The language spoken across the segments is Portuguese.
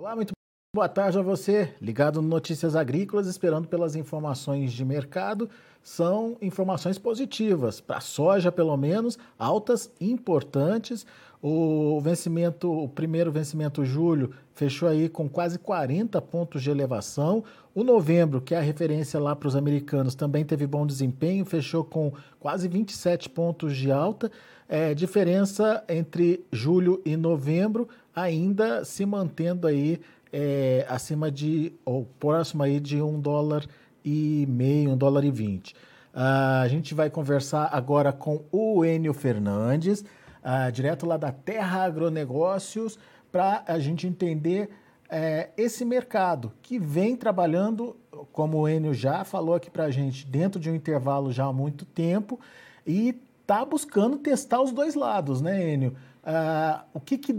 Olá, muito boa tarde a você, ligado no Notícias Agrícolas, esperando pelas informações de mercado. São informações positivas, para a soja pelo menos, altas importantes. O primeiro vencimento julho fechou aí com quase 40 pontos de elevação. O novembro, que é a referência lá para os americanos, também teve bom desempenho, fechou com quase 27 pontos de alta. Diferença entre julho e novembro ainda se mantendo aí próximo aí de $1,50, $1,20. A gente vai conversar agora com o Enio Fernandes, direto lá da Terra Agronegócios, para a gente entender esse mercado que vem trabalhando, como o Enio já falou aqui para a gente, dentro de um intervalo já há muito tempo, e está buscando testar os dois lados, né, Enio? O que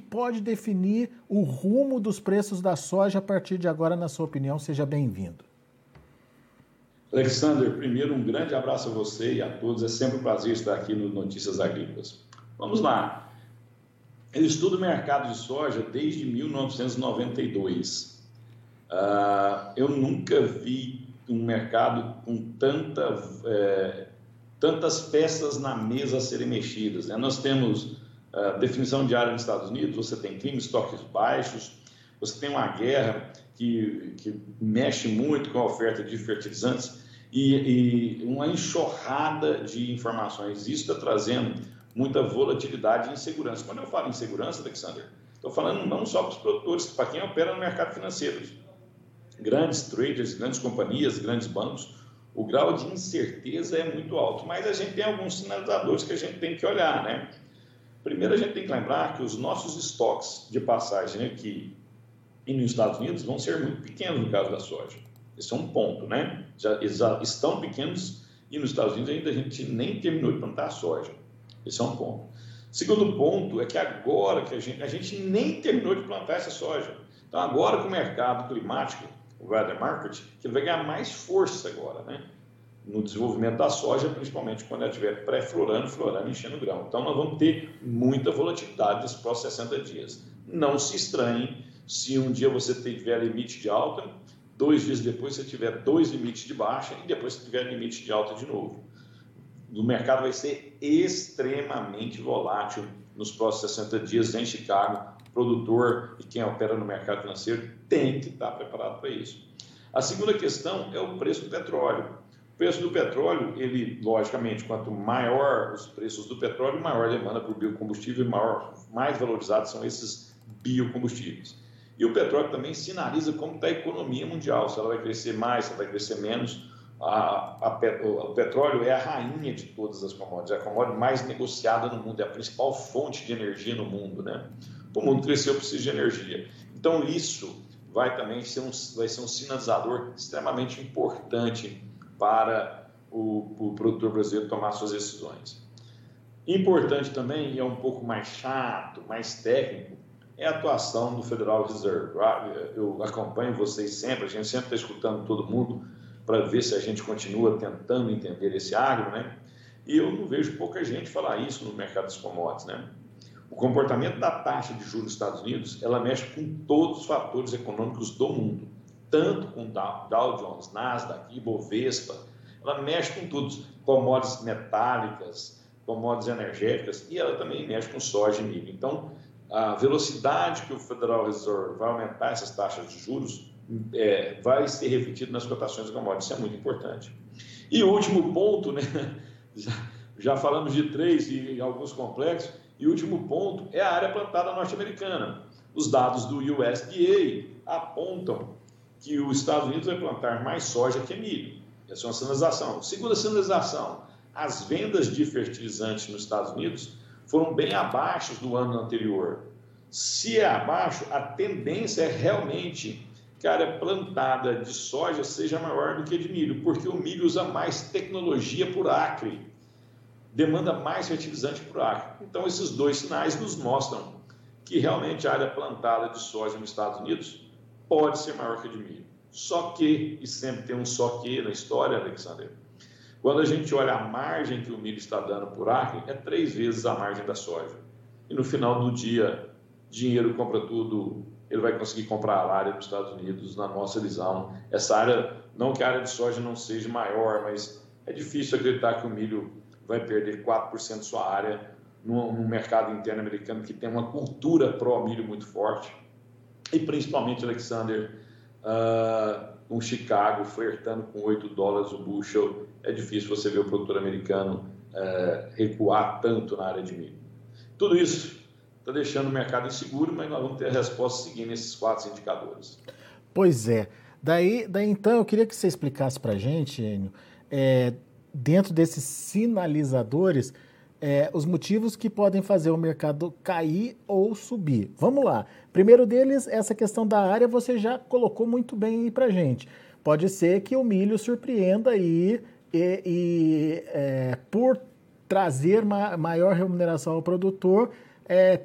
pode definir o rumo dos preços da soja a partir de agora, na sua opinião? Seja bem-vindo. Alexander, primeiro um grande abraço a você e a todos. É sempre um prazer estar aqui no Notícias Agrícolas. Vamos lá. Eu estudo o mercado de soja desde 1992. Eu nunca vi um mercado com tantas peças na mesa a serem mexidas, né? Nós temos definição de área nos Estados Unidos, você tem clima, estoques baixos, você tem uma guerra que mexe muito com a oferta de fertilizantes e uma enxurrada de informações. Isso está trazendo muita volatilidade e insegurança. Quando eu falo insegurança, Alexander, estou falando não só para os produtores, para quem opera no mercado financeiro. Grandes traders, grandes companhias, grandes bancos, o grau de incerteza é muito alto, mas a gente tem alguns sinalizadores que a gente tem que olhar, né? Primeiro, a gente tem que lembrar que os nossos estoques de passagem aqui e nos Estados Unidos vão ser muito pequenos no caso da soja. Esse é um ponto, né? Já estão pequenos e nos Estados Unidos ainda a gente nem terminou de plantar soja. Esse é um ponto. Segundo ponto é que agora que a gente nem terminou de plantar essa soja. Então, agora que o mercado climático, o weather market, que vai ganhar mais força agora, né? No desenvolvimento da soja, principalmente quando ela estiver florando, enchendo o grão. Então, nós vamos ter muita volatilidade nesses próximos 60 dias. Não se estranhe se um dia você tiver limite de alta, 2 dias depois você tiver 2 limites de baixa e depois você tiver limite de alta de novo. O mercado vai ser extremamente volátil nos próximos 60 dias em Chicago. Produtor e quem opera no mercado financeiro tem que estar preparado para isso. A segunda questão é o preço do petróleo. O preço do petróleo, ele, logicamente, quanto maior os preços do petróleo, maior a demanda por biocombustível e mais valorizados são esses biocombustíveis. E o petróleo também sinaliza como está a economia mundial, se ela vai crescer mais, se ela vai crescer menos. O petróleo é a rainha de todas as commodities, é a commodity mais negociada no mundo, é a principal fonte de energia no mundo, né? O mundo cresceu, precisa de energia. Então, isso vai também ser um sinalizador extremamente importante para o produtor brasileiro tomar suas decisões. Importante também, e é um pouco mais chato, mais técnico, é a atuação do Federal Reserve. Eu acompanho vocês sempre, a gente sempre está escutando todo mundo para ver se a gente continua tentando entender esse agro, né? E eu não vejo pouca gente falar isso no mercado das commodities, né? O comportamento da taxa de juros nos Estados Unidos, ela mexe com todos os fatores econômicos do mundo, tanto com Dow Jones, Nasdaq, Ibovespa, ela mexe com tudo, commodities metálicas, commodities energéticas, e ela também mexe com soja e milho. Então, a velocidade que o Federal Reserve vai aumentar essas taxas de juros vai ser refletido nas cotações de commodities, isso é muito importante. E o último ponto, né? Já falamos de 3 e alguns complexos. E o último ponto é a área plantada norte-americana. Os dados do USDA apontam que os Estados Unidos vai plantar mais soja que milho. Essa é uma sinalização. Segunda sinalização, as vendas de fertilizantes nos Estados Unidos foram bem abaixo do ano anterior. Se é abaixo, a tendência é realmente que a área plantada de soja seja maior do que de milho, porque o milho usa mais tecnologia por acre. Demanda mais fertilizante por acre. Então, esses dois sinais nos mostram que realmente a área plantada de soja nos Estados Unidos pode ser maior que a de milho. Só que, e sempre tem um só que na história, Alexander, quando a gente olha a margem que o milho está dando por acre, é 3 vezes a margem da soja. E no final do dia, dinheiro compra tudo, ele vai conseguir comprar a área nos Estados Unidos, na nossa visão. Essa área, não que a área de soja não seja maior, mas é difícil acreditar que o milho vai perder 4% de sua área num mercado interno americano que tem uma cultura pró-milho muito forte. E principalmente, Alexander, um Chicago flertando com $8 o bushel, é difícil você ver o produtor americano recuar tanto na área de milho. Tudo isso está deixando o mercado inseguro, mas nós vamos ter a resposta seguindo esses quatro indicadores. Pois é. Daí então, eu queria que você explicasse para a gente, Enio, dentro desses sinalizadores, os motivos que podem fazer o mercado cair ou subir. Vamos lá. Primeiro deles, essa questão da área você já colocou muito bem aí para a gente. Pode ser que o milho surpreenda aí e por trazer maior remuneração ao produtor,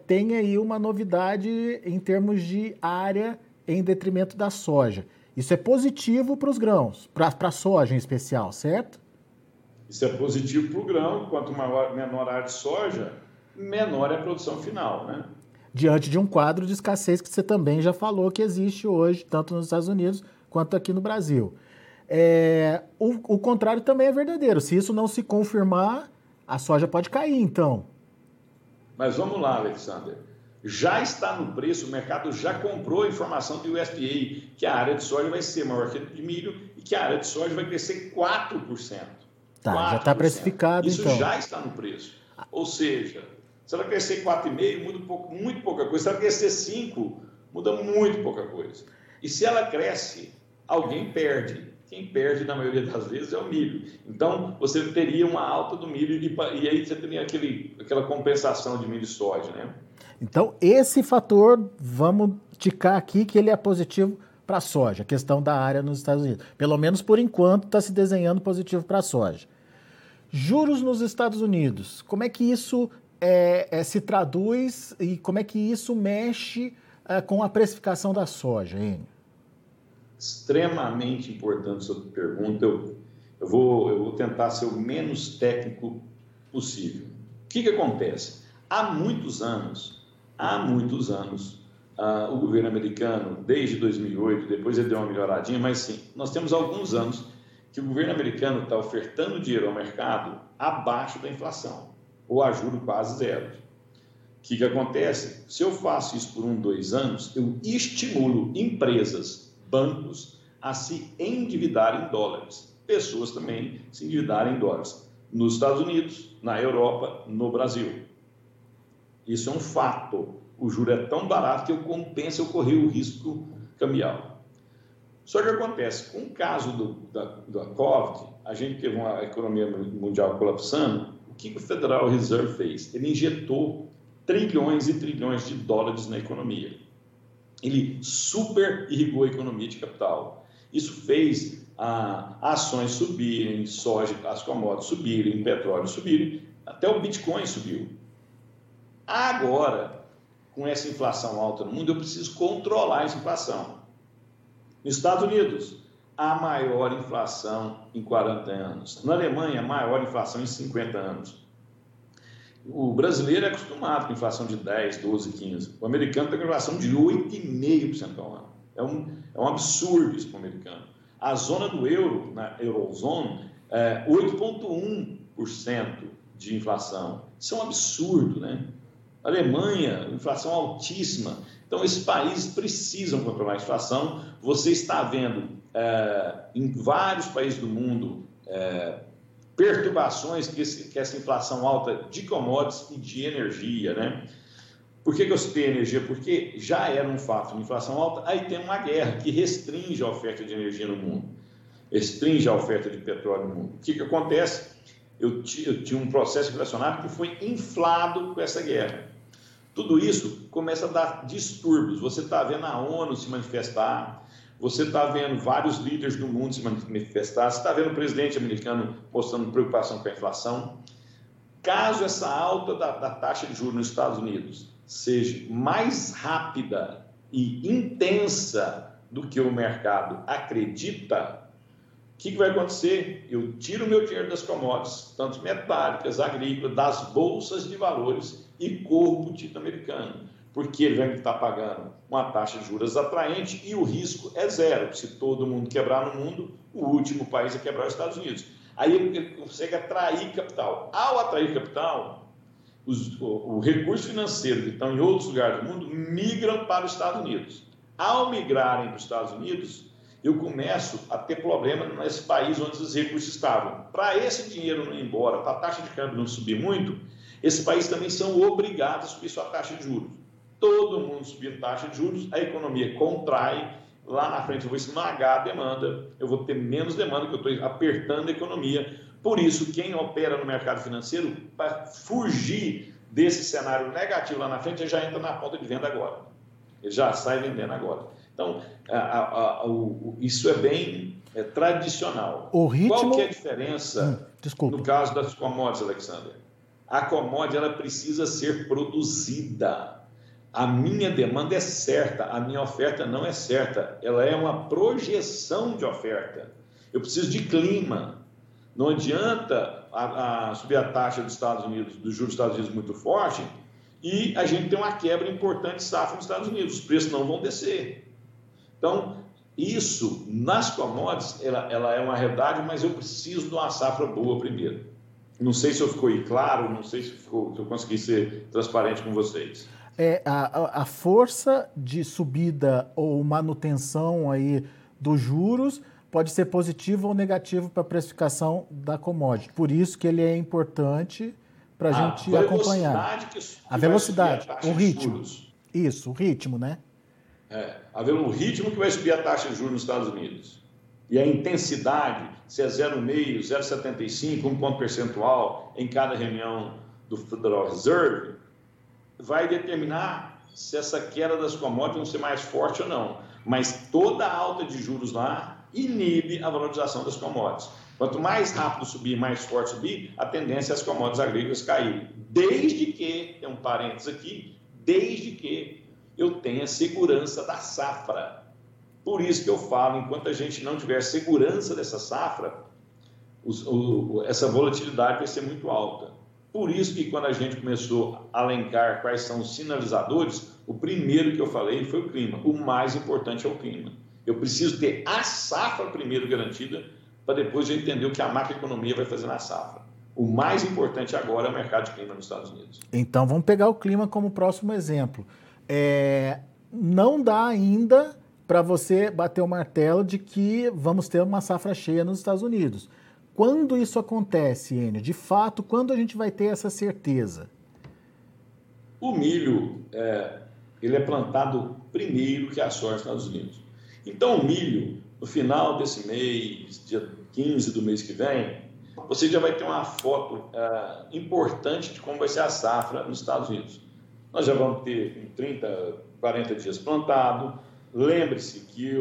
tem aí uma novidade em termos de área em detrimento da soja. Isso é positivo para os grãos, para a soja em especial, certo? Isso é positivo para o grão. Quanto menor a área de soja, menor é a produção final, né? Diante de um quadro de escassez que você também já falou que existe hoje, tanto nos Estados Unidos quanto aqui no Brasil. O contrário também é verdadeiro. Se isso não se confirmar, a soja pode cair, então. Mas vamos lá, Alexander. Já está no preço, o mercado já comprou a informação do USDA que a área de soja vai ser maior que a de milho e que a área de soja vai crescer 4%. Tá, 4%. Já está precificado, isso então. Isso já está no preço. Ou seja, se ela crescer 4,5%, muda muito pouca coisa. Se ela crescer 5%, muda muito pouca coisa. E se ela cresce, alguém perde. Quem perde, na maioria das vezes, é o milho. Então, você teria uma alta do milho e aí você teria aquela compensação de milho e soja, né? Então, esse fator, vamos ticar aqui, que ele é positivo para a soja, a questão da área nos Estados Unidos. Pelo menos, por enquanto, está se desenhando positivo para a soja. Juros nos Estados Unidos, como é que isso se traduz e como é que isso mexe com a precificação da soja, hein? Extremamente importante essa pergunta. Eu vou tentar ser o menos técnico possível. O que acontece? Há muitos anos, o governo americano, desde 2008, depois ele deu uma melhoradinha, mas sim, nós temos alguns anos que o governo americano está ofertando dinheiro ao mercado abaixo da inflação, ou a juro quase zero. O que acontece? Se eu faço isso por 1, 2 anos, eu estimulo empresas, bancos a se endividarem em dólares, pessoas também se endividarem em dólares, nos Estados Unidos, na Europa, no Brasil. Isso é um fato. O juro é tão barato que eu compenso correr o risco cambial. Só que acontece, com o caso da COVID, a gente teve uma economia mundial colapsando, o que o Federal Reserve fez? Ele injetou trilhões e trilhões de dólares na economia. Ele super irrigou a economia de capital. Isso fez ações subirem, soja, as commodities subirem, petróleo subirem, até o Bitcoin subiu. Agora, com essa inflação alta no mundo, eu preciso controlar essa inflação. Nos Estados Unidos, a maior inflação em 40 anos. Na Alemanha, a maior inflação em 50 anos. O brasileiro é acostumado com inflação de 10%, 12%, 15%. O americano tem inflação de 8,5% ao ano. É um absurdo isso para o americano. A zona do euro, na Eurozone, é 8,1% de inflação. Isso é um absurdo, né? A Alemanha, inflação altíssima. Então, esses países precisam controlar a inflação. Você está vendo em vários países do mundo perturbações que essa inflação alta de commodities e de energia, né? Por que eu citei energia? Porque já era um fato de inflação alta, aí tem uma guerra que restringe a oferta de energia no mundo, restringe a oferta de petróleo no mundo. O que acontece? Eu tinha um processo inflacionário que foi inflado com essa guerra. Tudo isso começa a dar distúrbios. Você está vendo a ONU se manifestar, você está vendo vários líderes do mundo se manifestar, você está vendo o presidente americano mostrando preocupação com a inflação. Caso essa alta da taxa de juros nos Estados Unidos seja mais rápida e intensa do que o mercado acredita, o que vai acontecer? Eu tiro o meu dinheiro das commodities, tanto metálicas, agrícolas, das bolsas de valores e corro para o título americano. porque ele vai estar pagando uma taxa de juros atraente e o risco é zero. Se todo mundo quebrar no mundo, o último país a quebrar é os Estados Unidos. Aí ele consegue atrair capital. Ao atrair capital, o recurso financeiro que estão em outros lugares do mundo migram para os Estados Unidos. Ao migrarem para os Estados Unidos, eu começo a ter problema nesse país onde os recursos estavam. Para esse dinheiro não ir embora, para a taxa de câmbio não subir muito, esses países também são obrigados a subir sua taxa de juros. Todo mundo subindo taxa de juros, a economia contrai, lá na frente eu vou esmagar a demanda, eu vou ter menos demanda, porque eu estou apertando a economia. Por isso, quem opera no mercado financeiro, para fugir desse cenário negativo lá na frente, já entra na ponta de venda agora. Ele já sai vendendo agora. Então, isso é bem tradicional. O ritmo... Qual que é a diferença no caso das commodities, Alexander? A commodity ela precisa ser produzida. A minha demanda é certa, a minha oferta não é certa. Ela é uma projeção de oferta. Eu preciso de clima. Não adianta subir a taxa dos Estados Unidos, dos juros dos Estados Unidos muito forte e a gente tem uma quebra importante de safra nos Estados Unidos. Os preços não vão descer. Então, isso, nas commodities, ela é uma realidade, mas eu preciso de uma safra boa primeiro. Não sei se eu ficou aí claro, não sei se eu consegui ser transparente com vocês. É, a força de subida ou manutenção aí dos juros pode ser positivo ou negativo para a precificação da commodity. Por isso que ele é importante para a gente acompanhar. A velocidade, o ritmo. Isso, o ritmo, né? É, o ritmo que vai subir a taxa de juros nos Estados Unidos. E a intensidade, se é 0,5, 0,75, 1 ponto percentual em cada reunião do Federal Reserve, vai determinar se essa queda das commodities vão ser mais forte ou não. Mas toda a alta de juros lá inibe a valorização das commodities. Quanto mais rápido subir, mais forte subir, a tendência é as commodities agrícolas caírem. Desde que, tem um parênteses aqui, desde que eu tenha segurança da safra. Por isso que eu falo, enquanto a gente não tiver segurança dessa safra, essa volatilidade vai ser muito alta. Por isso que quando a gente começou a elencar quais são os sinalizadores, o primeiro que eu falei foi o clima. O mais importante é o clima. Eu preciso ter a safra primeiro garantida para depois eu entender o que a macroeconomia vai fazer na safra. O mais importante agora é o mercado de clima nos Estados Unidos. Então, vamos pegar o clima como próximo exemplo. Não dá ainda para você bater o martelo de que vamos ter uma safra cheia nos Estados Unidos. Quando isso acontece, Enio? De fato, quando a gente vai ter essa certeza? O milho, ele é plantado primeiro que a soja nos Estados Unidos. Então, o milho, no final desse mês, dia 15 do mês que vem, você já vai ter uma foto importante de como vai ser a safra nos Estados Unidos. Nós já vamos ter 30, 40 dias plantado. Lembre-se que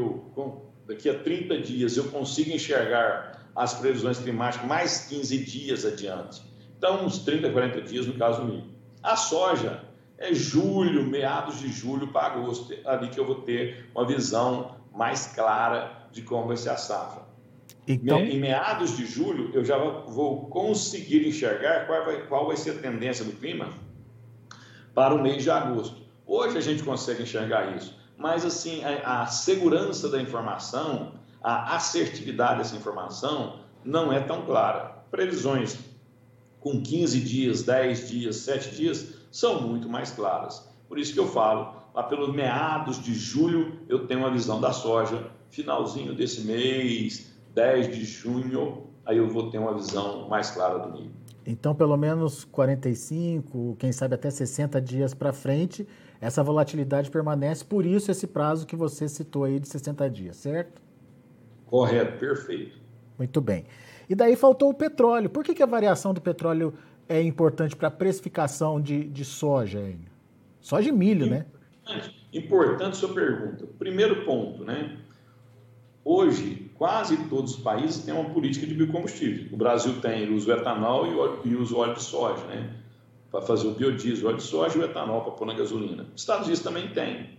daqui a 30 dias eu consigo enxergar as previsões climáticas mais 15 dias adiante. Então, uns 30, 40 dias no caso do milho. A soja é julho, meados de julho para agosto, ali que eu vou ter uma visão mais clara de como vai ser a safra. Então... Em meados de julho, eu já vou conseguir enxergar qual vai ser a tendência do clima para o mês de agosto. Hoje a gente consegue enxergar isso, mas assim a segurança da informação, a assertividade dessa informação não é tão clara. Previsões com 15 dias, 10 dias, 7 dias são muito mais claras. Por isso que eu falo, lá pelos meados de julho eu tenho uma visão da soja, finalzinho desse mês, 10 de junho, aí eu vou ter uma visão mais clara do milho. Então, pelo menos 45, quem sabe até 60 dias para frente, essa volatilidade permanece, por isso esse prazo que você citou aí de 60 dias, certo? Correto, perfeito. Muito bem. E daí faltou o petróleo. Por que a variação do petróleo é importante para a precificação de soja, hein? Soja e milho, né? Importante sua pergunta. Primeiro ponto, né? Hoje, quase todos os países têm uma política de biocombustível. O Brasil tem, ele usa o etanol e usa o óleo de soja, né? Para fazer o biodiesel, o óleo de soja e o etanol para pôr na gasolina. Os Estados Unidos também têm.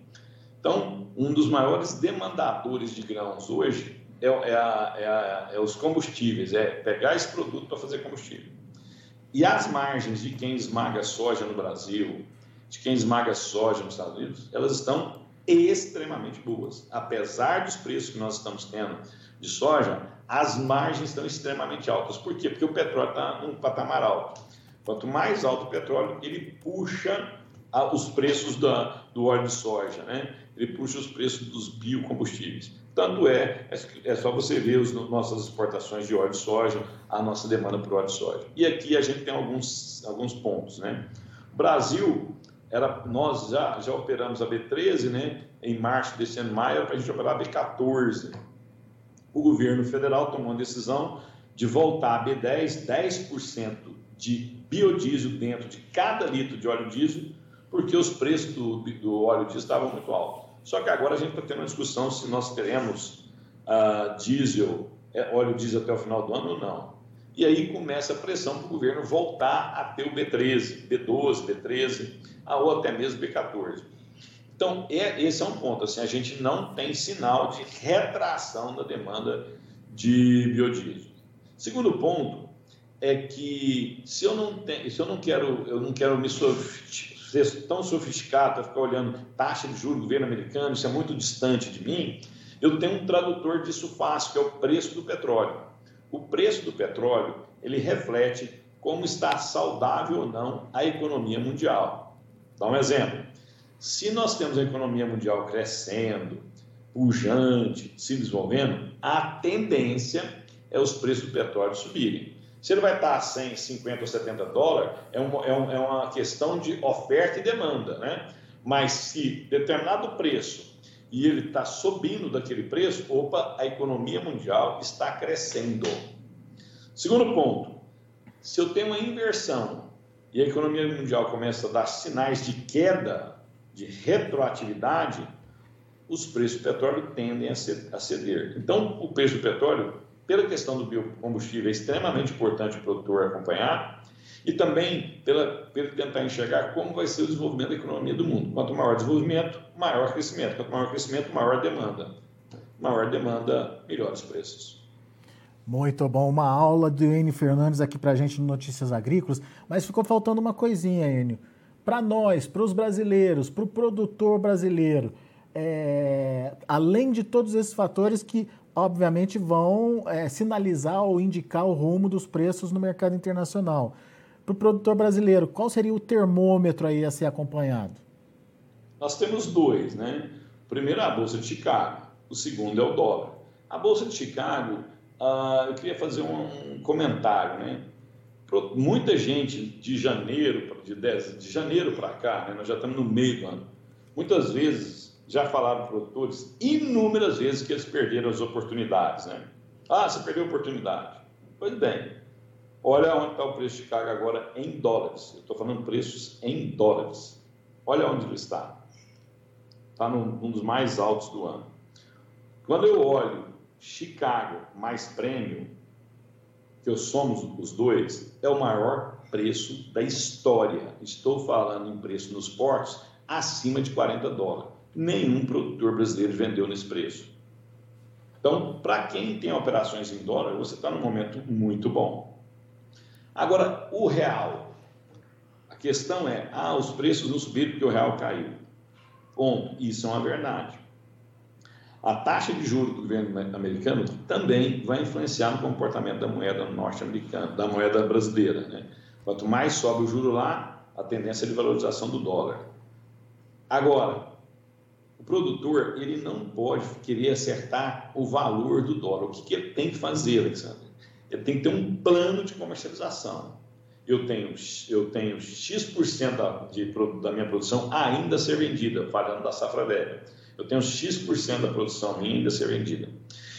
Então, um dos maiores demandadores de grãos hoje é os combustíveis, é pegar esse produto para fazer combustível. E as margens de quem esmaga soja no Brasil, de quem esmaga soja nos Estados Unidos, elas estão extremamente boas. Apesar dos preços que nós estamos tendo de soja, as margens estão extremamente altas. Por quê? Porque o petróleo está num patamar alto. Quanto mais alto o petróleo, ele puxa os preços do óleo de soja, né? Ele puxa os preços dos biocombustíveis. Tanto é só você ver as nossas exportações de óleo de soja, a nossa demanda por óleo de soja. E aqui a gente tem alguns pontos, né? Brasil, nós já operamos a B13, né? Em março desse ano, maio, para a gente operar a B14. O governo federal tomou uma decisão de voltar a B10, 10% de biodiesel dentro de cada litro de óleo diesel, porque os preços do óleo diesel estavam muito altos. Só que agora a gente está tendo uma discussão se nós teremos óleo diesel até o final do ano ou não. E aí começa a pressão para o governo voltar a ter o B13, B12, B13, ou até mesmo B14. Então, esse é um ponto. Assim, a gente não tem sinal de retração da demanda de biodiesel. Segundo ponto é que se eu não quero me ser tão sofisticado, ficar olhando taxa de juros do governo americano, isso é muito distante de mim, eu tenho um tradutor disso fácil, que é o preço do petróleo. O preço do petróleo, ele reflete como está saudável ou não a economia mundial. Dá um exemplo. Se nós temos a economia mundial crescendo, pujante, se desenvolvendo, a tendência é os preços do petróleo subirem. Se ele vai estar a 100, 50 ou 70 dólares, é uma questão de oferta e demanda, né? Mas se determinado preço e ele está subindo daquele preço, opa, a economia mundial está crescendo. Segundo ponto, se eu tenho uma inversão e a economia mundial começa a dar sinais de queda, de retroatividade, os preços do petróleo tendem a ceder. Então, o preço do petróleo, pela questão do biocombustível, é extremamente importante o produtor acompanhar e também pelo tentar enxergar como vai ser o desenvolvimento da economia do mundo. Quanto maior desenvolvimento, maior crescimento. Quanto maior crescimento, maior demanda. Maior demanda, melhores preços. Muito bom. Uma aula do Enio Fernandes aqui para a gente no Notícias Agrícolas, mas ficou faltando uma coisinha, Enio. Para nós, para os brasileiros, para o produtor brasileiro, além de todos esses fatores que obviamente vão sinalizar ou indicar o rumo dos preços no mercado internacional. Para o produtor brasileiro, qual seria o termômetro aí a ser acompanhado? Nós temos dois, né? O primeiro é a Bolsa de Chicago, o segundo é o dólar. A Bolsa de Chicago, eu queria fazer um comentário, né? Muita gente de janeiro para cá, né? Nós já estamos no meio do ano, muitas vezes já falaram para produtores inúmeras vezes que eles perderam as oportunidades, né? Ah, você perdeu a oportunidade. Pois bem, olha onde está o preço de Chicago agora em dólares. Eu estou falando preços em dólares. Olha onde ele está. Está num dos mais altos do ano. Quando eu olho Chicago mais prêmio, que eu somo os dois, é o maior preço da história. Estou falando em preço nos portos acima de $40. Nenhum produtor brasileiro vendeu nesse preço. Então, para quem tem operações em dólar, você está num momento muito bom. Agora, o real. A questão é, os preços não subiram porque o real caiu. Bom, isso é uma verdade. A taxa de juros do governo americano também vai influenciar no comportamento da moeda norte-americana, da moeda brasileira, né? Quanto mais sobe o juro lá, a tendência é de valorização do dólar. Agora, o produtor, ele não pode querer acertar o valor do dólar. O que ele tem que fazer, Alexandre? Ele tem que ter um plano de comercialização. Eu tenho X% da minha produção ainda a ser vendida, falando da safra velha. Eu tenho X% da produção minha ainda a ser vendida.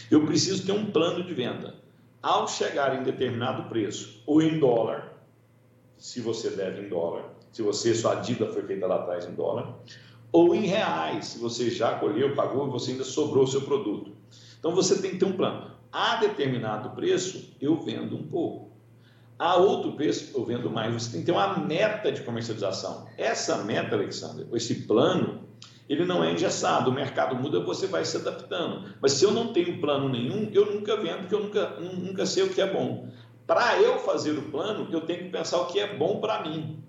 Eu preciso ter um plano de venda. Ao chegar em determinado preço, ou em dólar, se você deve em dólar, se sua dívida foi feita lá atrás em dólar, ou em reais, se você já colheu, pagou e você ainda sobrou o seu produto. Então, você tem que ter um plano. A determinado preço, eu vendo um pouco. A outro preço, eu vendo mais. Você tem que ter uma meta de comercialização. Essa meta, Alexandre, esse plano, ele não é engessado. O mercado muda, você vai se adaptando. Mas se eu não tenho plano nenhum, eu nunca vendo, porque eu nunca sei o que é bom. Para eu fazer o plano, eu tenho que pensar o que é bom para mim.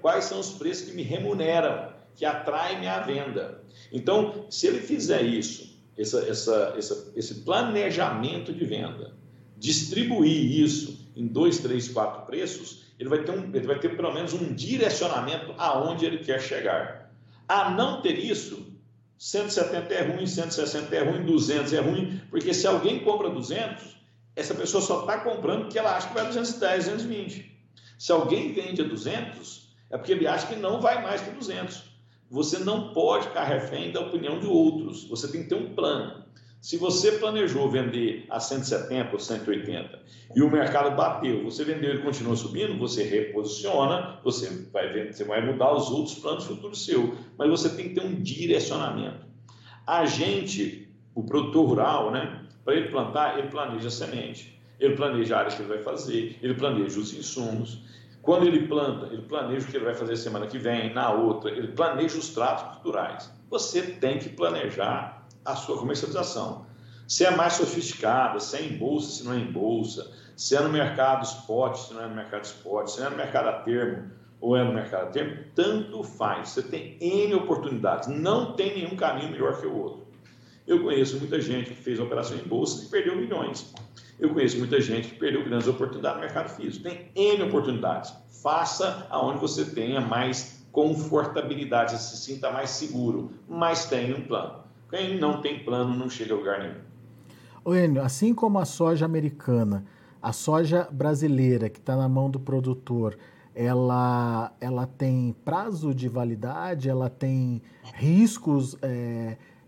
quais são os preços que me remuneram, que atraem minha venda. Então, se ele fizer isso, esse planejamento de venda, distribuir isso em 2, 3, 4 preços, ele vai ter pelo menos um direcionamento aonde ele quer chegar. A não ter isso, 170 é ruim, 160 é ruim, 200 é ruim, porque se alguém compra 200, essa pessoa só está comprando porque ela acha que vai a 210, 220. Se alguém vende a 200, é porque ele acha que não vai mais que 200. Você não pode ficar refém da opinião de outros, você tem que ter um plano. Se você planejou vender a 170 ou 180 e o mercado bateu, você vendeu e ele continua subindo, você reposiciona, você vai mudar os outros planos futuros seus, mas você tem que ter um direcionamento. A gente, o produtor rural, né, para ele plantar, ele planeja a semente, ele planeja a área que ele vai fazer, ele planeja os insumos. Quando ele planta, ele planeja o que ele vai fazer semana que vem, na outra, ele planeja os tratos culturais. Você tem que planejar a sua comercialização, se é mais sofisticada, se é em bolsa, se não é em bolsa, se é no mercado spot, se não é no mercado spot, se é no mercado a termo ou é no mercado a termo, tanto faz, você tem N oportunidades, não tem nenhum caminho melhor que o outro. Eu conheço muita gente que fez operação em bolsa e perdeu milhões, eu conheço muita gente que perdeu grandes oportunidades no mercado físico, tem N oportunidades, faça aonde você tenha mais confortabilidade, você se sinta mais seguro, mas tenha um plano. Quem não tem plano não chega a lugar nenhum. Enio, assim como a soja americana, a soja brasileira que está na mão do produtor, ela tem prazo de validade, ela tem riscos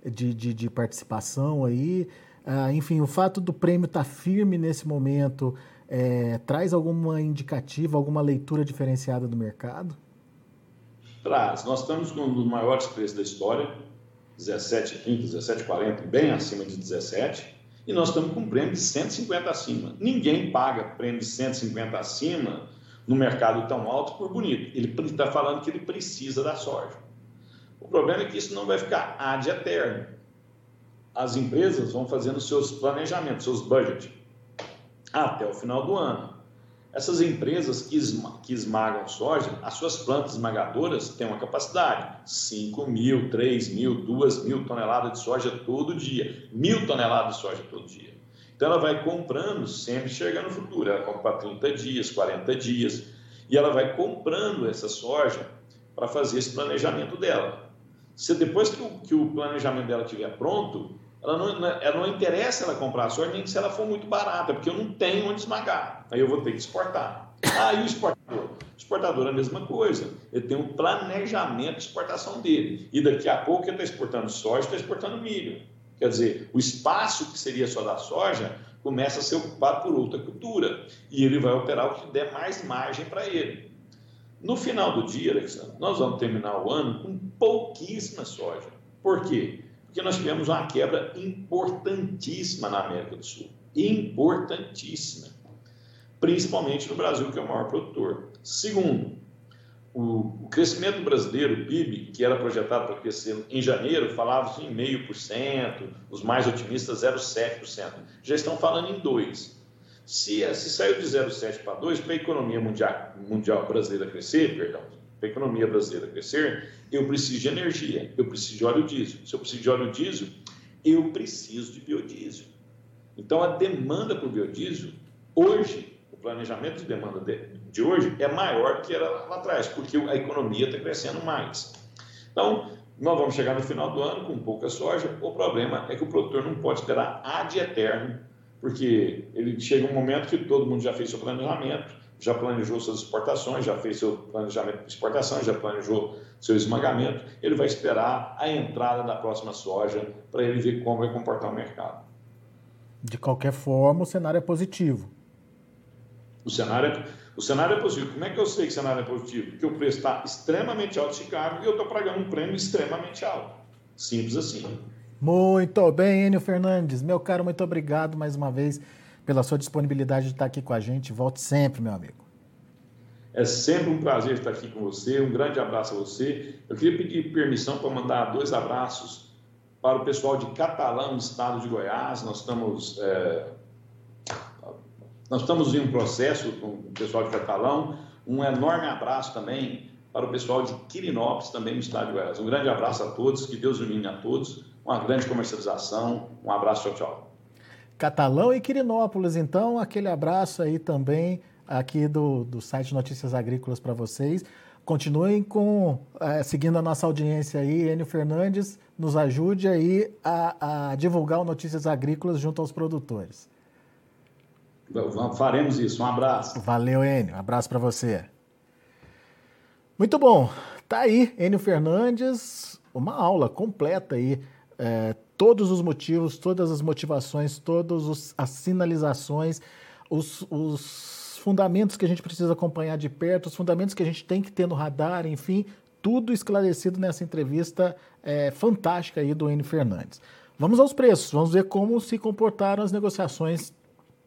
de participação aí. Enfim, o fato do prêmio estar firme nesse momento traz alguma indicativa, alguma leitura diferenciada do mercado? Traz. Nós estamos com um dos maiores preços da história. 17,5, 17,40, bem acima de 17, e nós estamos com um prêmio de 150 acima. Ninguém paga prêmio de 150 acima no mercado tão alto por bonito. Ele está falando que ele precisa da soja. O problema é que isso não vai ficar ad eterno. As empresas vão fazendo seus planejamentos, seus budgets, até o final do ano. Essas empresas que esmagam soja, as suas plantas esmagadoras têm uma capacidade, 5 mil, 3 mil, 2 mil toneladas de soja todo dia, 1.000 toneladas de soja todo dia. Então ela vai comprando, sempre chega no futuro, ela compra 30 dias, 40 dias, e ela vai comprando essa soja para fazer esse planejamento dela. Se depois que o planejamento dela estiver pronto, ela não interessa ela comprar a soja, nem se ela for muito barata, porque eu não tenho onde esmagar, aí eu vou ter que exportar. E o exportador? O exportador é a mesma coisa, ele tem um planejamento de exportação dele, e daqui a pouco ele está exportando soja, está exportando milho. Quer dizer, o espaço que seria só da soja começa a ser ocupado por outra cultura, e ele vai operar o que der mais margem para ele. No final do dia, Alexandre, nós vamos terminar o ano com pouquíssima soja. Por quê? Porque nós tivemos uma quebra importantíssima na América do Sul, importantíssima, principalmente no Brasil, que é o maior produtor. Segundo, o crescimento brasileiro, o PIB, que era projetado para crescer em janeiro, falava-se em 0,5%, os mais otimistas 0,7%, já estão falando em 2%. Se saiu de 0,7% para 2%, para a economia mundial brasileira crescer, para a economia brasileira crescer, eu preciso de energia, eu preciso de óleo diesel. Se eu preciso de óleo diesel, eu preciso de biodiesel. Então, a demanda por biodiesel, hoje, o planejamento de demanda de hoje é maior que era lá atrás, porque a economia está crescendo mais. Então, nós vamos chegar no final do ano com pouca soja. O problema é que o produtor não pode esperar ad eterno, porque ele chega um momento que todo mundo já fez seu planejamento, já planejou suas exportações, já fez seu planejamento de exportação, já planejou seu esmagamento, ele vai esperar a entrada da próxima soja para ele ver como vai comportar o mercado. De qualquer forma, o cenário é positivo. O cenário é positivo. Como é que eu sei que o cenário é positivo? Porque o preço está extremamente alto em Chicago e eu estou pagando um prêmio extremamente alto. Simples assim. Muito bem, Enio Fernandes. Meu caro, muito obrigado mais uma vez pela sua disponibilidade de estar aqui com a gente. Volte sempre, meu amigo. É sempre um prazer estar aqui com você. Um grande abraço a você. Eu queria pedir permissão para mandar 2 abraços para o pessoal de Catalão, estado de Goiás. Nós estamos em um processo com o pessoal de Catalão. Um enorme abraço também para o pessoal de Quirinópolis, também no estado de Goiás. Um grande abraço a todos, que Deus ilumine a todos. Uma grande comercialização. Um abraço, tchau, tchau. Catalão e Quirinópolis, então, aquele abraço aí também aqui do site Notícias Agrícolas para vocês. Continuem seguindo a nossa audiência aí, Enio Fernandes, nos ajude aí a divulgar o Notícias Agrícolas junto aos produtores. Faremos isso, um abraço. Valeu, Enio, um abraço para você. Muito bom, tá aí, Enio Fernandes, uma aula completa aí, todos os motivos, todas as motivações, todas as sinalizações, os fundamentos que a gente precisa acompanhar de perto, os fundamentos que a gente tem que ter no radar, enfim, tudo esclarecido nessa entrevista fantástica aí do Enio Fernandes. Vamos aos preços, vamos ver como se comportaram as negociações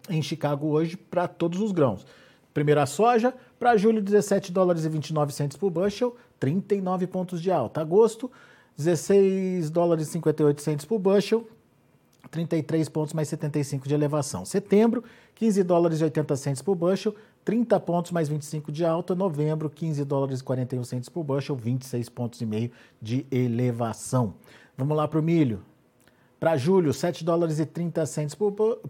em Chicago hoje para todos os grãos. Primeira soja, para julho, $17,29 por bushel, 39 pontos de alta. Agosto, $16,58 por bushel, 33 pontos mais 75 de elevação. Setembro, $15,80 por bushel, 30 pontos mais 25 de alta. Novembro, $15,41 por bushel, 26 pontos e meio de elevação. Vamos lá para o milho. Para julho, $7,30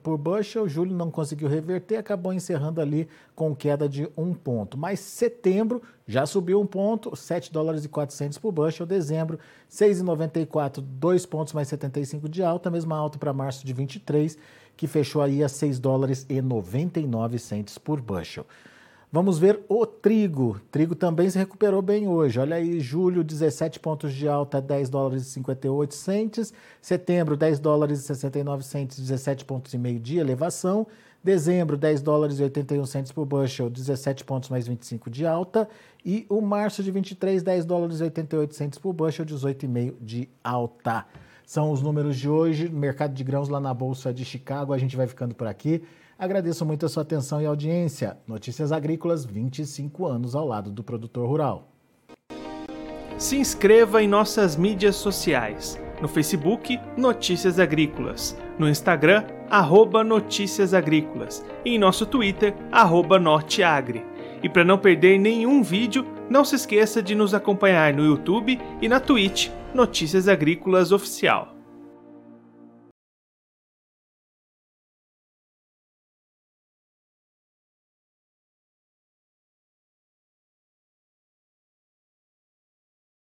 por bushel, julho não conseguiu reverter, acabou encerrando ali com queda de 1 ponto. Mas setembro já subiu 1 ponto, $7,04 por bushel, dezembro, $6,94, 2 pontos mais 75 de alta, mesma alta para março de 23, que fechou aí a $6,99 por bushel. Vamos ver o trigo. Trigo também se recuperou bem hoje. Olha aí, julho, 17 pontos de alta, $10,58. Setembro, $10,69, 17 pontos e meio de elevação. Dezembro, $10,81 por bushel, 17 pontos mais 25 de alta. E o março de 23, $10,88 por bushel, 18,5 de alta. São os números de hoje, mercado de grãos lá na Bolsa de Chicago. A gente vai ficando por aqui. Agradeço muito a sua atenção e audiência. Notícias Agrícolas, 25 anos ao lado do produtor rural. Se inscreva em nossas mídias sociais. No Facebook, Notícias Agrícolas. No Instagram, @Notícias Agrícolas. E em nosso Twitter, @Norteagri. E para não perder nenhum vídeo, não se esqueça de nos acompanhar no YouTube e na Twitch, Notícias Agrícolas Oficial.